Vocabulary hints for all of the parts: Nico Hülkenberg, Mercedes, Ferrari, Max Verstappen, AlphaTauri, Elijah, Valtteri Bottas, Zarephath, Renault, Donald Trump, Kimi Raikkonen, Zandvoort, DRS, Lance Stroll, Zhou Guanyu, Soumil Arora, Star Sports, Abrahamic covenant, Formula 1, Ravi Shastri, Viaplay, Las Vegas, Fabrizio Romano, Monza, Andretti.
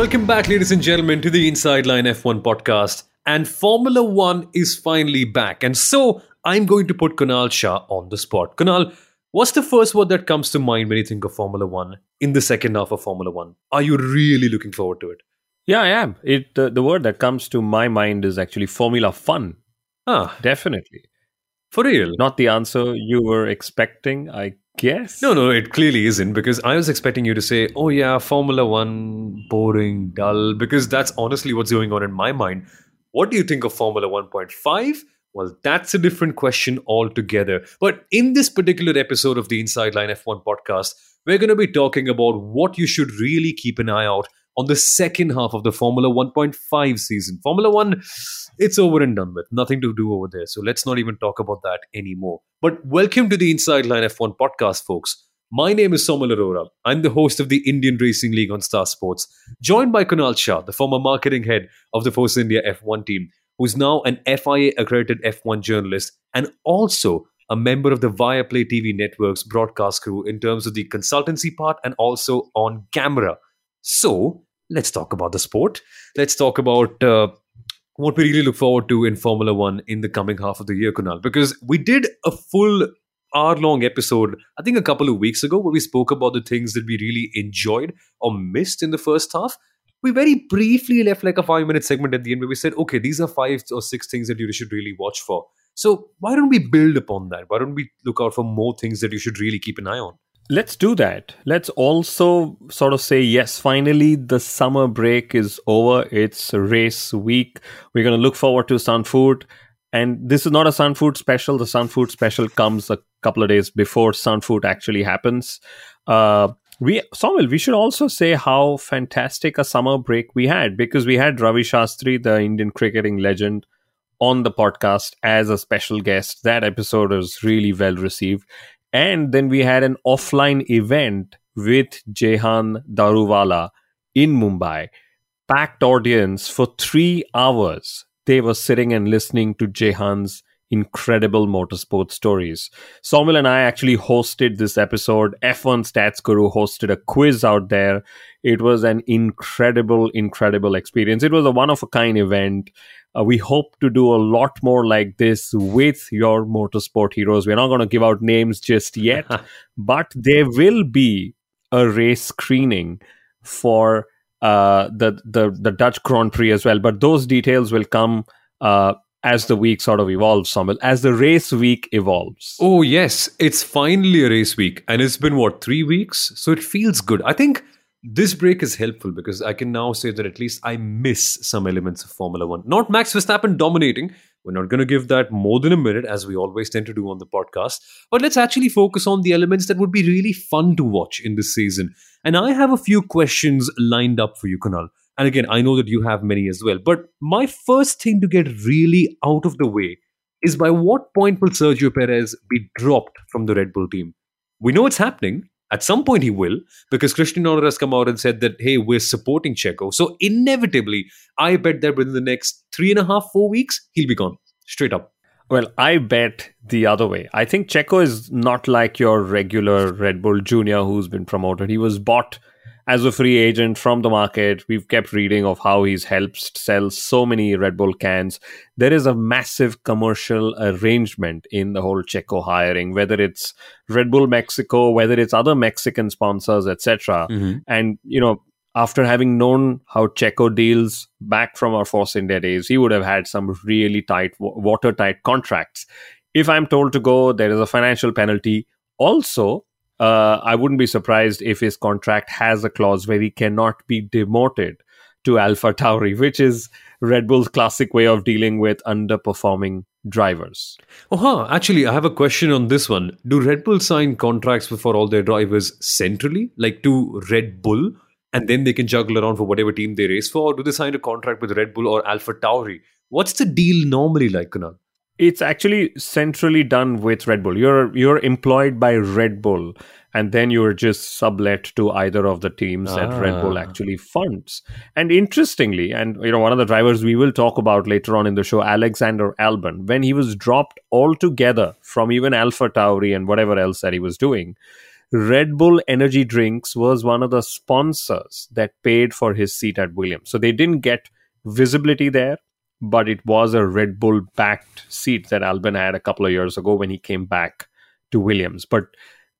Welcome back, ladies and gentlemen, to the Inside Line F1 Podcast. And Formula 1 is finally back. And so, I'm going to put Kunal Shah on the spot. Kunal, what's the first word that comes to mind when you think of Formula 1 in the second half of Formula 1? Are you really looking forward to it? Yeah, I am. The word that comes to my mind is actually Formula Fun. Ah. Definitely. For real? Not the answer you were expecting, I guess. No, it clearly isn't, because I was expecting you to say, oh yeah, Formula 1, boring, dull, because that's honestly what's going on in my mind. What do you think of Formula 1.5? Well, that's a different question altogether. But in this particular episode of the Inside Line F1 podcast, we're going to be talking about what you should really keep an eye out on the second half of the Formula 1.5 season. Formula 1, it's over and done with. Nothing to do over there. So let's not even talk about that anymore. But welcome to the Inside Line F1 podcast, folks. My name is Soumil Arora. I'm the host of the Indian Racing League on Star Sports, joined by Kunal Shah, the former marketing head of the Force India F1 team, who's now an FIA-accredited F1 journalist and also a member of the Viaplay TV network's broadcast crew in terms of the consultancy part and also on camera. So, let's talk about the sport. Let's talk about what we really look forward to in Formula 1 in the coming half of the year, Kunal. Because we did a full hour-long episode, I think a couple of weeks ago, where we spoke about the things that we really enjoyed or missed in the first half. We very briefly left like a 5-minute segment at the end where we said, okay, these are 5 or 6 things that you should really watch for. So, why don't we build upon that? Why don't we look out for more things that you should really keep an eye on? Let's do that. Let's also sort of say, yes, finally, the summer break is over. It's race week. We're going to look forward to Zandvoort. And this is not a Zandvoort special. The Zandvoort special comes a couple of days before Zandvoort actually happens. Soumil, we should also say how fantastic a summer break we had, because we had Ravi Shastri, the Indian cricketing legend, on the podcast as a special guest. That episode was really well received. And then we had an offline event with Jehan Daruvala in Mumbai. Packed audience for 3 hours. They were sitting and listening to Jehan's incredible motorsport stories. Soumil and I actually hosted this episode. F1 Stats Guru hosted a quiz out there. It was an incredible, incredible experience. It was a one-of-a-kind event. We hope to do a lot more like this with your motorsport heroes. We're not going to give out names just yet, but there will be a race screening for the Dutch Grand Prix as well. But those details will come as the week sort of evolves, Soumil, as the race week evolves. Oh, yes. It's finally a race week. And it's been, 3 weeks? So it feels good. I think this break is helpful because I can now say that at least I miss some elements of Formula 1. Not Max Verstappen dominating. We're not going to give that more than a minute, as we always tend to do on the podcast. But let's actually focus on the elements that would be really fun to watch in this season. And I have a few questions lined up for you, Kunal. And again, I know that you have many as well. But my first thing to get really out of the way is, by what point will Sergio Perez be dropped from the Red Bull team? We know it's happening. At some point he will, because Christian Horner has come out and said that, hey, we're supporting Checo. So inevitably, I bet that within the next 3.5, 4 weeks, he'll be gone. Straight up. Well, I bet the other way. I think Checo is not like your regular Red Bull Junior who's been promoted. He was bought as a free agent from the market. We've kept reading of how he's helped sell so many Red Bull cans. There is a massive commercial arrangement in the whole Checo hiring, whether it's Red Bull Mexico, whether it's other Mexican sponsors, etc. Mm-hmm. And, after having known how Checo deals back from our Force India days, he would have had some really tight, watertight contracts. If I'm told to go, there is a financial penalty. Also, I wouldn't be surprised if his contract has a clause where he cannot be demoted to AlphaTauri, which is Red Bull's classic way of dealing with underperforming drivers. Actually, I have a question on this one. Do Red Bull sign contracts for all their drivers centrally, like to Red Bull, and then they can juggle around for whatever team they race for? Or do they sign a contract with Red Bull or AlphaTauri? What's the deal normally like, Kunal? It's actually centrally done with Red Bull. You're employed by Red Bull, and then you're just sublet to either of the teams that Red Bull actually funds. And interestingly, one of the drivers we will talk about later on in the show, Alexander Albon, when he was dropped altogether from even AlphaTauri and whatever else that he was doing, Red Bull Energy Drinks was one of the sponsors that paid for his seat at Williams. So they didn't get visibility there, but it was a Red Bull-backed seat that Albon had a couple of years ago when he came back to Williams. But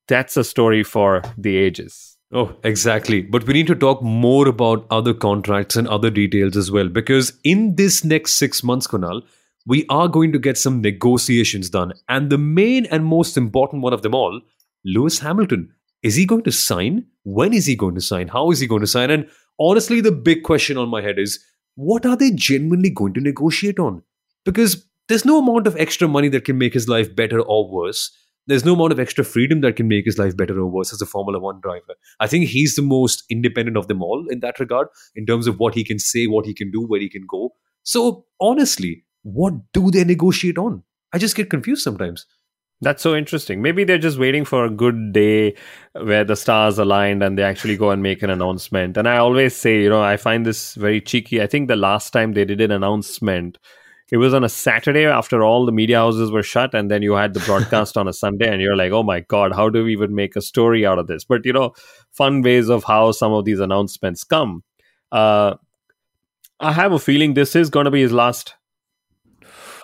that's a story for the ages. Oh, exactly. But we need to talk more about other contracts and other details as well, because in this next 6 months, Kunal, we are going to get some negotiations done. And the main and most important one of them all, Lewis Hamilton. Is he going to sign? When is he going to sign? How is he going to sign? And honestly, the big question on my head is, what are they genuinely going to negotiate on? Because there's no amount of extra money that can make his life better or worse. There's no amount of extra freedom that can make his life better or worse as a Formula 1 driver. I think he's the most independent of them all in that regard, in terms of what he can say, what he can do, where he can go. So honestly, what do they negotiate on? I just get confused sometimes. That's so interesting. Maybe they're just waiting for a good day where the stars aligned and they actually go and make an announcement. And I always say, you know, I find this very cheeky. I think the last time they did an announcement, it was on a Saturday after all the media houses were shut, and then you had the broadcast on a Sunday, and you're like, oh my God, how do we even make a story out of this? But, you know, fun ways of how some of these announcements come. I have a feeling this is going to be his last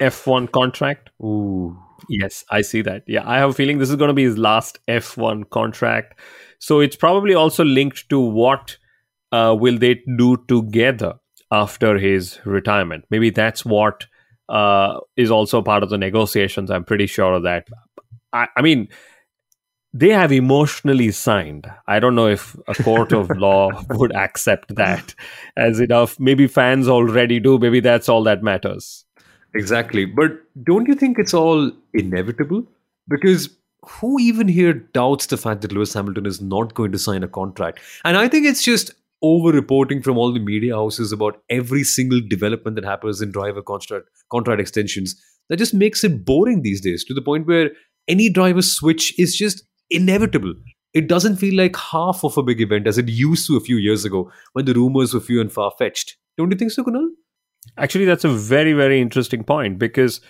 F1 contract. Ooh. Yes, I see that. Yeah, I have a feeling this is going to be his last F1 contract. So it's probably also linked to what will they do together after his retirement. Maybe that's what is also part of the negotiations. I'm pretty sure of that. I mean, they have emotionally signed. I don't know if a court of law would accept that as enough. Maybe fans already do. Maybe that's all that matters. Exactly. But don't you think it's all inevitable? Because who even here doubts the fact that Lewis Hamilton is not going to sign a contract? And I think it's just over-reporting from all the media houses about every single development that happens in driver contract extensions that just makes it boring these days, to the point where any driver switch is just inevitable. It doesn't feel like half of a big event as it used to a few years ago when the rumors were few and far-fetched. Don't you think so, Kunal? Actually, that's a very, very interesting point, because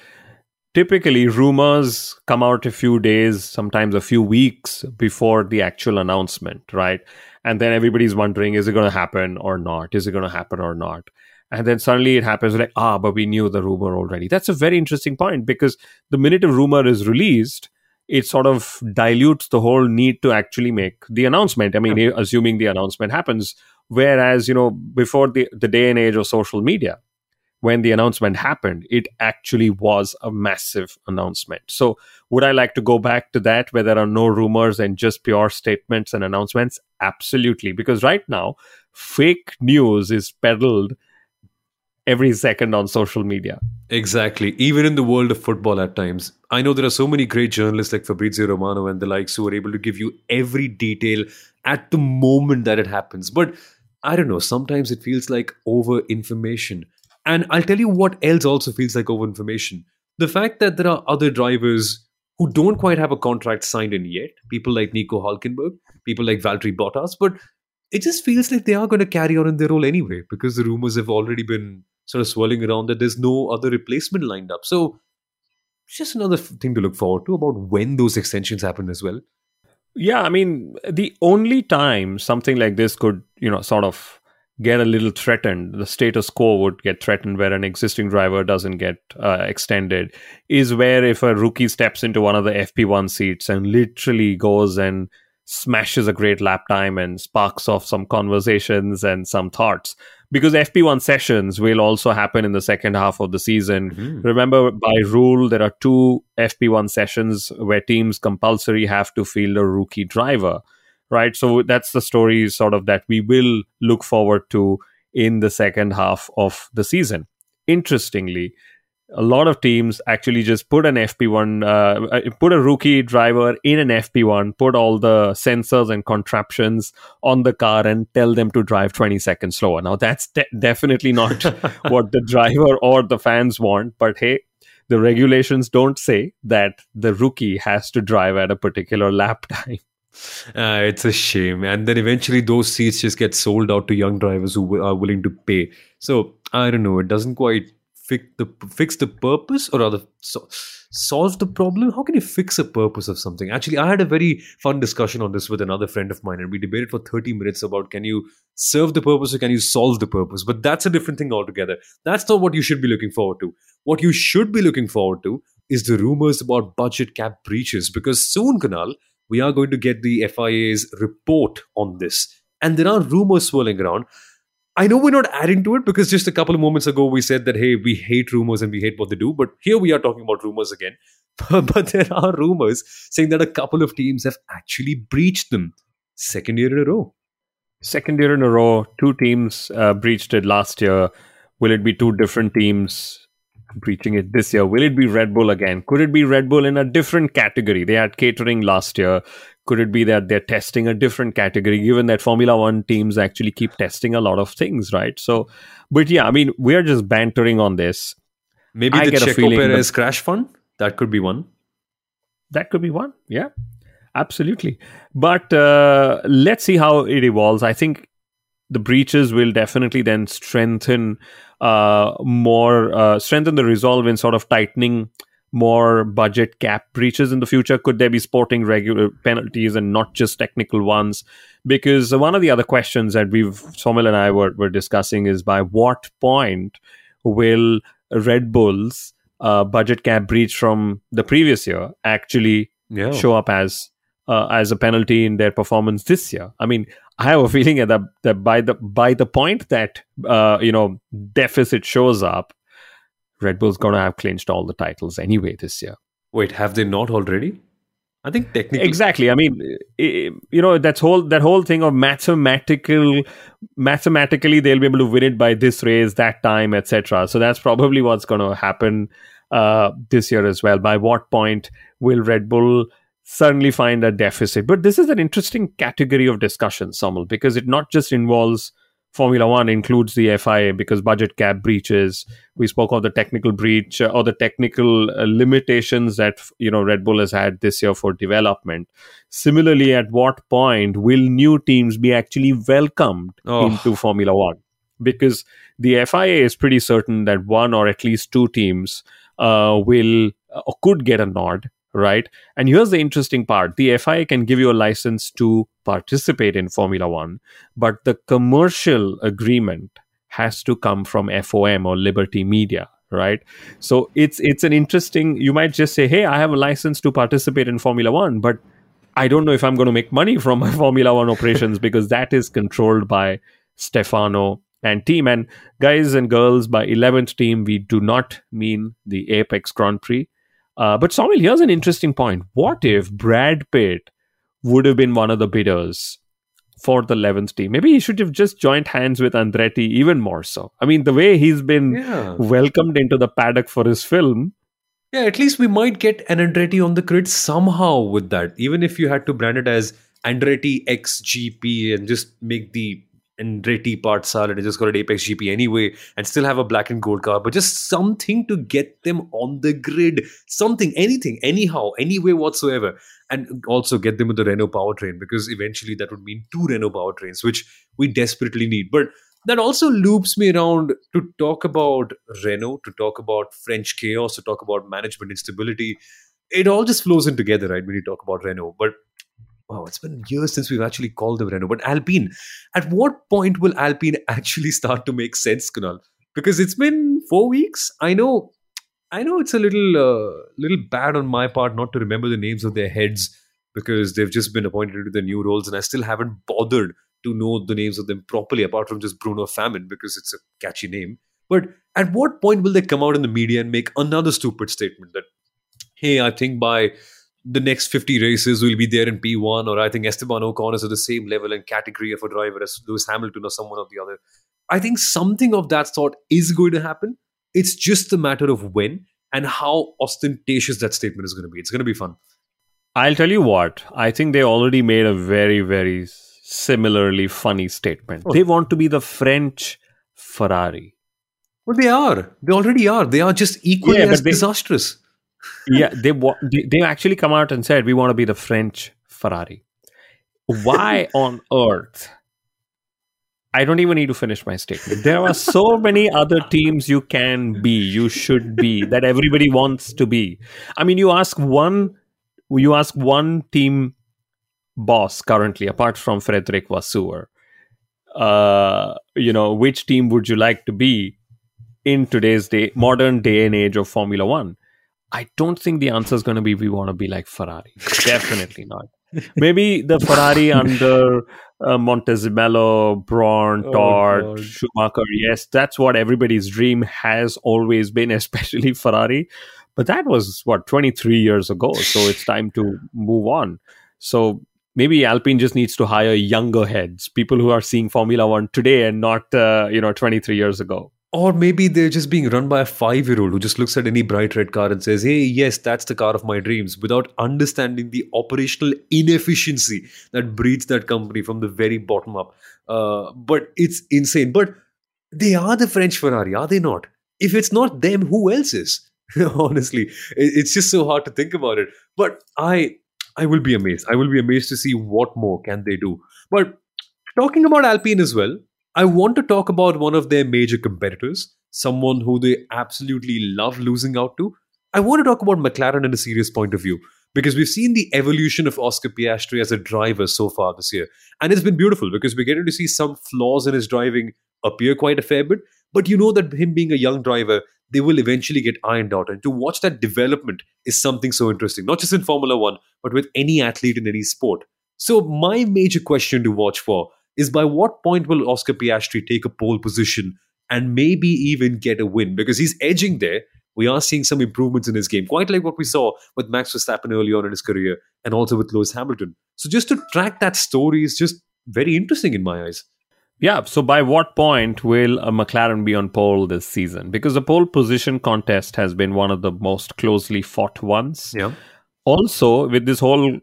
typically rumors come out a few days, sometimes a few weeks before the actual announcement, right? And then everybody's wondering, is it going to happen or not? Is it going to happen or not? And then suddenly it happens, like, but we knew the rumor already. That's a very interesting point, because the minute a rumor is released, it sort of dilutes the whole need to actually make the announcement. I mean, assuming the announcement happens, whereas, you know, before the day and age of social media, when the announcement happened, it actually was a massive announcement. So would I like to go back to that, where there are no rumors and just pure statements and announcements? Absolutely. Because right now, fake news is peddled every second on social media. Exactly. Even in the world of football at times. I know there are so many great journalists like Fabrizio Romano and the likes who are able to give you every detail at the moment that it happens. But I don't know, sometimes it feels like over-information. And I'll tell you what else also feels like over-information. The fact that there are other drivers who don't quite have a contract signed in yet. People like Nico Hülkenberg, people like Valtteri Bottas. But it just feels like they are going to carry on in their role anyway, because the rumors have already been sort of swirling around that there's no other replacement lined up. So it's just another thing to look forward to about when those extensions happen as well. Yeah, I mean, the only time something like this could, you know, sort of get a little threatened, the status quo would get threatened where an existing driver doesn't get extended, is where if a rookie steps into one of the FP1 seats and literally goes and smashes a great lap time and sparks off some conversations and some thoughts. Because FP1 sessions will also happen in the second half of the season. Mm-hmm. Remember, by rule, there are two FP1 sessions where teams compulsory have to field a rookie driver. Right. So that's the story sort of that we will look forward to in the second half of the season. Interestingly, a lot of teams actually just put an FP1, put a rookie driver in an FP1, put all the sensors and contraptions on the car and tell them to drive 20 seconds slower. Now, that's definitely not what the driver or the fans want. But hey, the regulations don't say that the rookie has to drive at a particular lap time. It's a shame. And then eventually those seats just get sold out to young drivers who are willing to pay. So, I don't know, it doesn't quite fix the purpose, or rather solve the problem? How can you fix a purpose of something? Actually, I had a very fun discussion on this with another friend of mine, and we debated for 30 minutes about, can you serve the purpose or can you solve the purpose? But that's a different thing altogether. That's not what you should be looking forward to. What you should be looking forward to is the rumors about budget cap breaches, because soon, Kunal, we are going to get the FIA's report on this. And there are rumors swirling around. I know we're not adding to it because just a couple of moments ago we said that, hey, we hate rumors and we hate what they do. But here we are talking about rumors again. But there are rumors saying that a couple of teams have actually breached them. Second year in a row. Second year in a row. Two teams breached it last year. Will it be two different teams breaching it this year? Will it be Red Bull again? Could it be Red Bull in a different category? They had catering last year. Could it be that they're testing a different category, given that Formula 1 teams actually keep testing a lot of things, right? So, but yeah, I mean, we're just bantering on this. Maybe the Checo Perez crash fund? That could be one. That could be one, yeah. Absolutely. But let's see how it evolves. I think the breaches will definitely then strengthen the resolve in sort of tightening more budget cap breaches in the future. Could there be sporting regular penalties and not just technical ones? Because one of the other questions that Soumil and I were discussing is, by what point will Red Bull's budget cap breach from the previous year actually show up as a penalty in their performance this year? I mean, I have a feeling that by the point that deficit shows up, Red Bull's gonna have clinched all the titles anyway this year. Wait, have they not already? I think technically, exactly. I mean, that whole thing of mathematically they'll be able to win it by this race, that time, etc. So that's probably what's going to happen this year as well. By what point will Red Bull suddenly find a deficit? But this is an interesting category of discussion, Soumil, because it not just involves Formula 1, includes the FIA, because budget cap breaches, we spoke of the technical breach or the technical limitations that Red Bull has had this year for development. Similarly, at what point will new teams be actually welcomed into Formula 1? Because the FIA is pretty certain that one or at least two teams will or could get a nod. Right. And here's the interesting part. The FIA can give you a license to participate in Formula 1, but the commercial agreement has to come from FOM or Liberty Media, right? So it's an interesting, you might just say, hey, I have a license to participate in Formula 1, but I don't know if I'm going to make money from my Formula 1 operations because that is controlled by Stefano and team. And guys and girls, by 11th team, we do not mean the Apex Grand Prix. But Soumil, here's an interesting point. What if Brad Pitt would have been one of the bidders for the 11th team? Maybe he should have just joined hands with Andretti even more so. I mean, the way he's been welcomed into the paddock for his film. Yeah, at least we might get an Andretti on the grid somehow with that. Even if you had to brand it as Andretti XGP and just make the Andretti part salad and just call it Apex GP anyway, and still have a black and gold car, but just something to get them on the grid, something, anything, anyhow, any way whatsoever, and also get them with the Renault powertrain, because eventually that would mean two Renault powertrains, which we desperately need. But that also loops me around to talk about Renault, to talk about French chaos, to talk about management instability. It all just flows in together, right, when you talk about Renault. But wow, it's been years since we've actually called them Renault. But Alpine, at what point will Alpine actually start to make sense, Kunal? Because it's been 4 weeks. I know it's a little bad on my part not to remember the names of their heads, because they've just been appointed to their new roles and I still haven't bothered to know the names of them properly, apart from just Bruno Famin, because it's a catchy name. But at what point will they come out in the media and make another stupid statement that, hey, I think by the next 50 races will be there in P1, or I think Esteban Ocon is at the same level and category of a driver as Lewis Hamilton or someone of the other. I think something of that sort is going to happen. It's just a matter of when and how ostentatious that statement is going to be. It's going to be fun. I'll tell you what, I think they already made a very, very similarly funny statement. Oh. They want to be the French Ferrari. Well, they are. They already are. They are just equally as disastrous. Yeah, they actually come out and said, we want to be the French Ferrari. Why on earth? I don't even need to finish my statement. There are so many other teams you can be, you should be, that everybody wants to be. I mean, you ask one team boss currently, apart from Frederic Vasseur, which team would you like to be in today's modern day and age of Formula 1? I don't think the answer is going to be we want to be like Ferrari. Definitely not. Maybe the Ferrari under Montezemolo, Brawn, Tort, Schumacher. Yes, that's what everybody's dream has always been, especially Ferrari. But that was, 23 years ago. So it's time to move on. So maybe Alpine just needs to hire younger heads, people who are seeing Formula 1 today and not, 23 years ago. Or maybe they're just being run by a 5-year-old who just looks at any bright red car and says, hey, yes, that's the car of my dreams, without understanding the operational inefficiency that breeds that company from the very bottom up. But it's insane. But they are the French Ferrari, are they not? If it's not them, who else is? Honestly, it's just so hard to think about it. But I will be amazed. I will be amazed to see what more can they do. But talking about Alpine as well, I want to talk about one of their major competitors, someone who they absolutely love losing out to. I want to talk about McLaren in a serious point of view, because we've seen the evolution of Oscar Piastri as a driver so far this year. And it's been beautiful because we're getting to see some flaws in his driving appear quite a fair bit. But you know that him being a young driver, they will eventually get ironed out. And to watch that development is something so interesting, not just in Formula 1, but with any athlete in any sport. So my major question to watch for is by what point will Oscar Piastri take a pole position and maybe even get a win? Because he's edging there. We are seeing some improvements in his game, quite like what we saw with Max Verstappen early on in his career and also with Lewis Hamilton. So just to track that story is just very interesting in my eyes. Yeah, so by what point will a McLaren be on pole this season? Because the pole position contest has been one of the most closely fought ones. Yeah. Also, with this whole,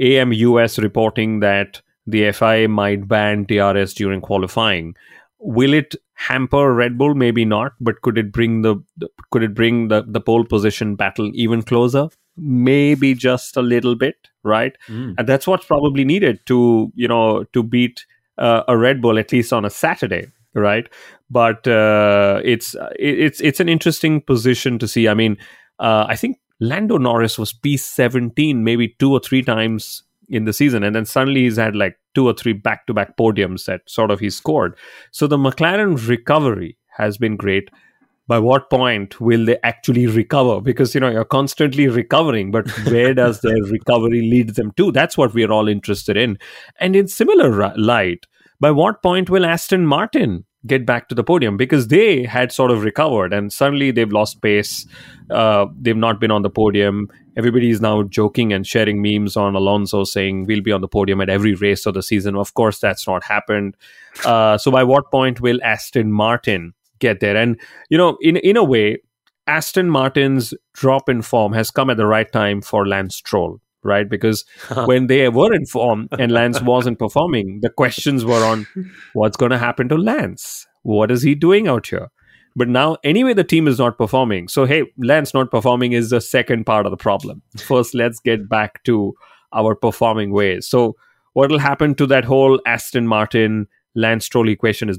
AMUS reporting that the FIA might ban DRS during qualifying. Will it hamper Red Bull? Maybe not, but could it bring the pole position battle even closer? Maybe just a little bit, right? Mm. And that's what's probably needed to beat a Red Bull at least on a Saturday, right? But it's an interesting position to see. I mean, I think Lando Norris was P17 maybe 2 or 3 times in the season, and then suddenly he's had 2 or 3 back-to-back podiums that sort of he scored. So the McLaren recovery has been great. By what point will they actually recover? Because you're constantly recovering, but where does the recovery lead them to? That's what we're all interested in. And in similar light, by what point will Aston Martin get back to the podium? Because they had sort of recovered and suddenly they've lost pace. They've not been on the podium. Everybody is now joking and sharing memes on Alonso saying we'll be on the podium at every race of the season. Of course, that's not happened. So by what point will Aston Martin get there? And, in a way, Aston Martin's drop in form has come at the right time for Lance Stroll, right? Because when they were in form and Lance wasn't performing, the questions were on what's going to happen to Lance? What is he doing out here? But now, anyway, the team is not performing. So, hey, Lance not performing is the second part of the problem. First, let's get back to our performing ways. So, what will happen to that whole Aston Martin, Lance Stroll equation is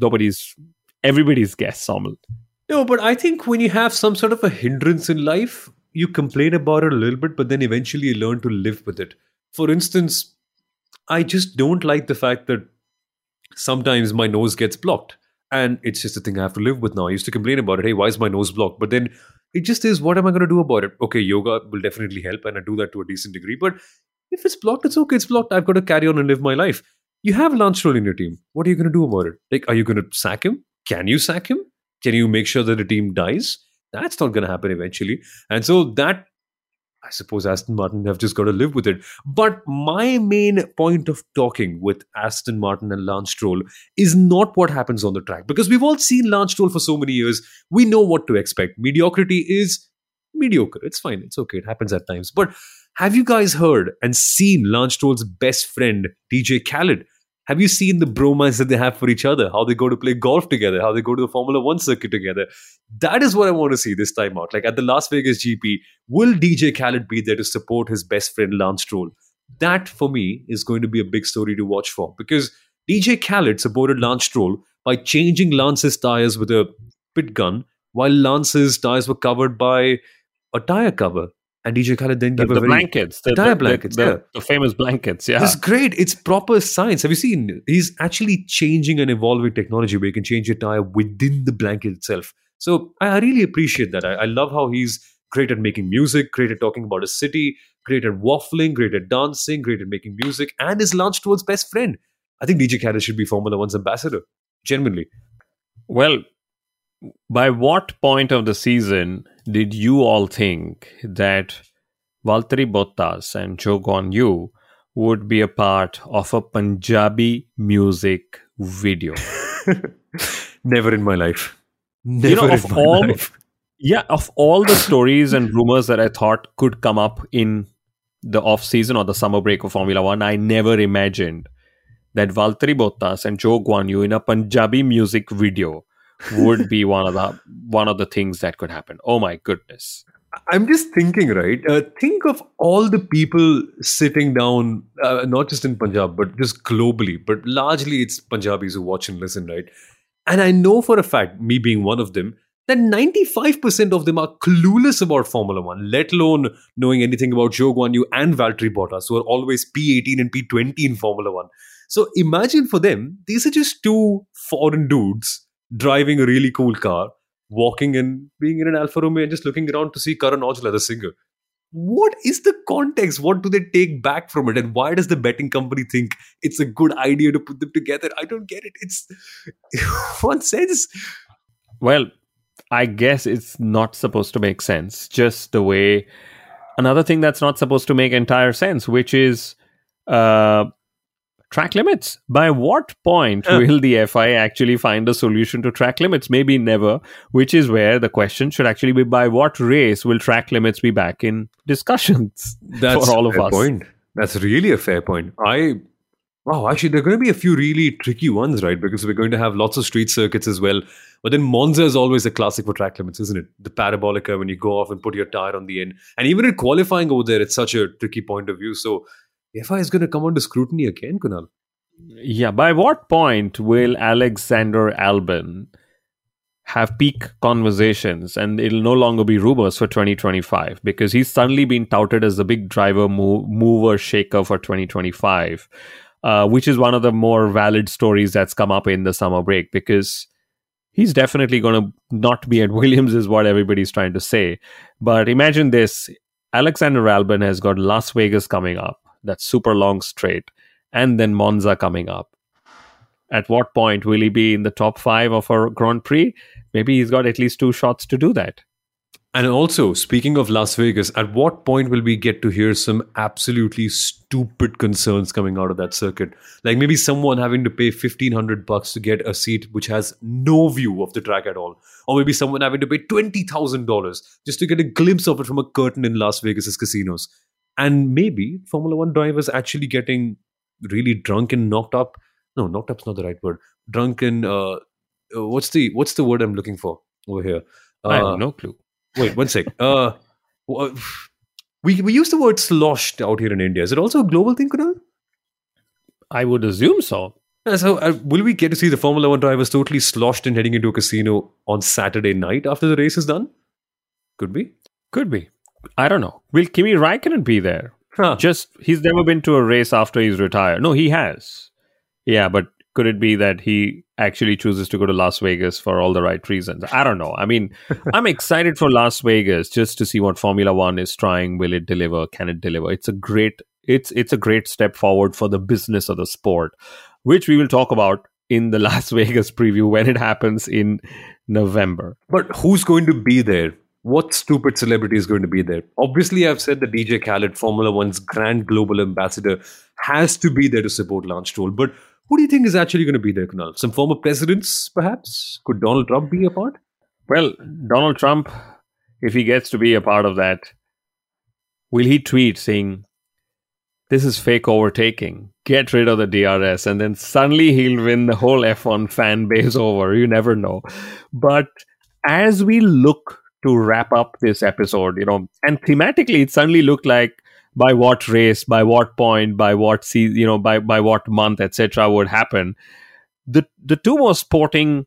everybody's guess, Soumil. No, but I think when you have some sort of a hindrance in life, you complain about it a little bit, but then eventually you learn to live with it. For instance, I just don't like the fact that sometimes my nose gets blocked. And it's just a thing I have to live with now. I used to complain about it. Hey, why is my nose blocked? But then it just is, what am I going to do about it? Okay, yoga will definitely help. And I do that to a decent degree. But if it's blocked, it's okay. It's blocked. I've got to carry on and live my life. You have Lance Stroll in your team. What are you going to do about it? Are you going to sack him? Can you sack him? Can you make sure that the team dies? That's not going to happen eventually. And so that, I suppose, Aston Martin have just got to live with it. But my main point of talking with Aston Martin and Lance Stroll is not what happens on the track. Because we've all seen Lance Stroll for so many years. We know what to expect. Mediocrity is mediocre. It's fine. It's okay. It happens at times. But have you guys heard and seen Lance Stroll's best friend, DJ Khaled? Have you seen the bromance that they have for each other? How they go to play golf together? How they go to the Formula 1 circuit together? That is what I want to see this time out. Like at the Las Vegas GP, will DJ Khaled be there to support his best friend Lance Stroll? That for me is going to be a big story to watch for. Because DJ Khaled supported Lance Stroll by changing Lance's tyres with a pit gun while Lance's tyres were covered by a tyre cover. And DJ Khaled then gave the famous blankets, yeah. It's great. It's proper science. Have you seen? He's actually changing and evolving technology where you can change your tyre within the blanket itself. So I really appreciate that. I love how he's great at making music, great at talking about a city, great at waffling, great at dancing, great at making music, and is launched towards best friend. I think DJ Khaled should be Formula 1's ambassador, genuinely. Well, by what point of the season did you all think that Valtteri Bottas and Zhou Guanyu would be a part of a Punjabi music video? Never in my life. Never in my life. Yeah, of all the stories and rumors that I thought could come up in the off-season or the summer break of Formula 1, I never imagined that Valtteri Bottas and Zhou Guanyu in a Punjabi music video would be one of the things that could happen. Oh my goodness. I'm just thinking, right? Think of all the people sitting down, not just in Punjab, but just globally. But largely it's Punjabis who watch and listen, right? And I know for a fact, me being one of them, that 95% of them are clueless about Formula 1, let alone knowing anything about Zhou Guanyu and Valtteri Bottas, who are always P18 and P20 in Formula 1. So imagine for them, these are just two foreign dudes driving a really cool car, walking and being in an Alfa Romeo and just looking around to see Karan Aujla, the singer. What is the context? What do they take back from it? And why does the betting company think it's a good idea to put them together? I don't get it. It's one sense. Well, I guess it's not supposed to make sense. Just the way... Another thing that's not supposed to make entire sense, which is... track limits. By what point will the FIA actually find a solution to track limits? Maybe never, which is where the question should actually be, by what race will track limits be back in discussions for all of us? That's really a fair point. Actually, there are going to be a few really tricky ones, right? Because we're going to have lots of street circuits as well. But then Monza is always a classic for track limits, isn't it? The parabolica when you go off and put your tire on the end. And even in qualifying over there, it's such a tricky point of view. So FIA is going to come under scrutiny again, Kunal. Yeah, by what point will Alexander Albon have peak conversations and it'll no longer be rumors for 2025? Because he's suddenly been touted as the big driver, mover, shaker for 2025, which is one of the more valid stories that's come up in the summer break, because he's definitely going to not be at Williams is what everybody's trying to say. But imagine this, Alexander Albon has got Las Vegas coming up. That's super long straight. And then Monza coming up. At what point will he be in the top 5 of our Grand Prix? Maybe he's got at least 2 shots to do that. And also, speaking of Las Vegas, at what point will we get to hear some absolutely stupid concerns coming out of that circuit? Like maybe someone having to pay $1,500 to get a seat which has no view of the track at all. Or maybe someone having to pay $20,000 just to get a glimpse of it from a curtain in Las Vegas's casinos. And maybe Formula 1 drivers actually getting really drunk and knocked up. No, knocked up's not the right word. Drunk and what's the word I'm looking for over here? I have no clue. Wait, one sec. We use the word sloshed out here in India. Is it also a global thing, Kunal? I would assume so. Yeah, so will we get to see the Formula 1 drivers totally sloshed and heading into a casino on Saturday night after the race is done? Could be. I don't know. Will Kimi Raikkonen be there? Huh. He's never been to a race after he's retired. No, he has. Yeah, but could it be that he actually chooses to go to Las Vegas for all the right reasons? I don't know. I mean, I'm excited for Las Vegas just to see what Formula 1 is trying. Will it deliver? Can it deliver? It's a great step forward for the business of the sport, which we will talk about in the Las Vegas preview when it happens in November. But who's going to be there? What stupid celebrity is going to be there? Obviously, I've said that DJ Khaled, Formula 1's grand global ambassador, has to be there to support Lance Stroll. But who do you think is actually going to be there, Kunal? Some former presidents, perhaps? Could Donald Trump be a part? Well, Donald Trump, if he gets to be a part of that, will he tweet saying, "This is fake overtaking. Get rid of the DRS." And then suddenly he'll win the whole F1 fan base over. You never know. But as we look to wrap up this episode, and thematically it suddenly looked like by what race, by what point, by what season, you know, by what month, etc., would happen. The two most sporting,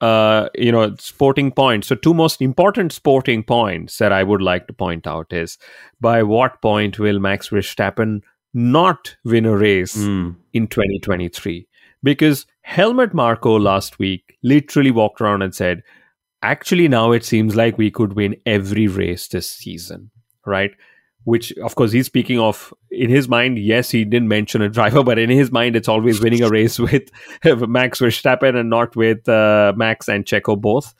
sporting points. So two most important sporting points that I would like to point out is by what point will Max Verstappen not win a race in 2023? Because Helmut Marko last week literally walked around and said, actually, now it seems like we could win every race this season, right? Which, of course, he's speaking of, in his mind, yes, he didn't mention a driver, but in his mind, it's always winning a race with Max Verstappen and not with Max and Checo both.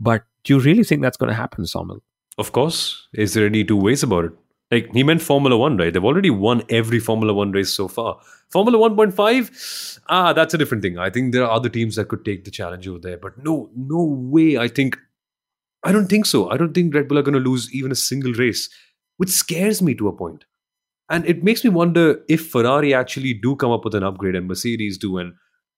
But do you really think that's going to happen, Soumil? Of course. Is there any two ways about it? Like, he meant Formula 1, right? They've already won every Formula 1 race so far. Formula 1.5, that's a different thing. I think there are other teams that could take the challenge over there. But no way. I don't think so. I don't think Red Bull are going to lose even a single race, which scares me to a point. And it makes me wonder if Ferrari actually do come up with an upgrade, and Mercedes do, and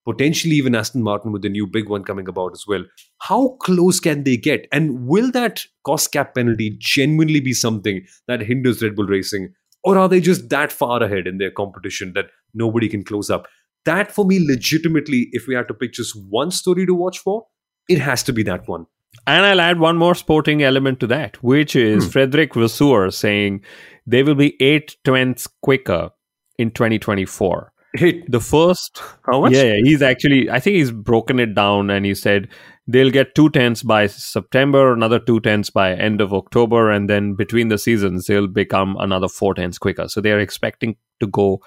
potentially even Aston Martin with the new big one coming about as well. How close can they get? And will that cost cap penalty genuinely be something that hinders Red Bull Racing? Or are they just that far ahead in their competition that nobody can close up? That, for me, legitimately, if we had to pick just one story to watch for, it has to be that one. And I'll add one more sporting element to that, which is Frederic Vasseur saying they will be 8/10 quicker in 2024. The first, how much? Yeah, he's actually, I think he's broken it down and he said they'll get 2/10 by September, another 2/10 by end of October, and then between the seasons, they'll become another 4/10 quicker. So they're expecting to go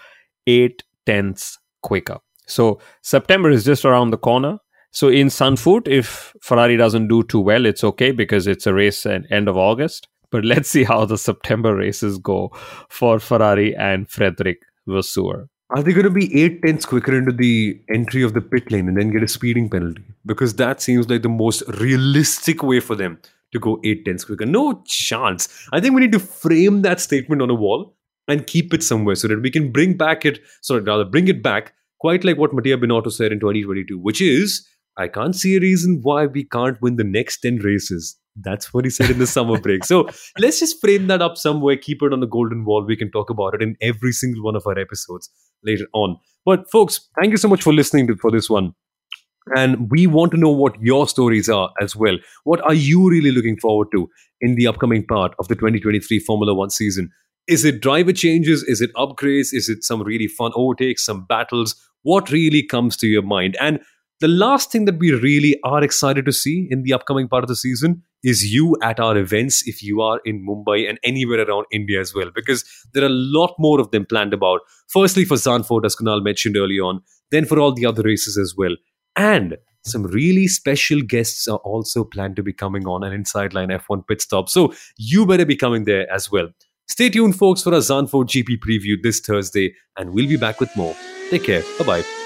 8/10 quicker. So September is just around the corner. So in Zandvoort, if Ferrari doesn't do too well, it's okay because it's a race at end of August. But let's see how the September races go for Ferrari and Frederic Vasseur. Are they going to be 8/10 quicker into the entry of the pit lane and then get a speeding penalty? Because that seems like the most realistic way for them to go 8/10 quicker. No chance. I think we need to frame that statement on a wall and keep it somewhere so that we can bring it back, quite like what Mattia Binotto said in 2022, which is, I can't see a reason why we can't win the next 10 races. That's what he said in the summer break. So let's just frame that up somewhere, keep it on the golden wall. We can talk about it in every single one of our episodes later on. But folks, thank you so much for listening for this one. And we want to know what your stories are as well. What are you really looking forward to in the upcoming part of the 2023 Formula 1 season? Is it driver changes? Is it upgrades? Is it some really fun overtakes, some battles? What really comes to your mind? And the last thing that we really are excited to see in the upcoming part of the season is you at our events if you are in Mumbai and anywhere around India as well, because there are a lot more of them planned about. Firstly, for Zandvoort, as Kunal mentioned early on, then for all the other races as well. And some really special guests are also planned to be coming on an Inside Line F1 pit stop. So you better be coming there as well. Stay tuned, folks, for our Zandvoort GP preview this Thursday, and we'll be back with more. Take care. Bye-bye.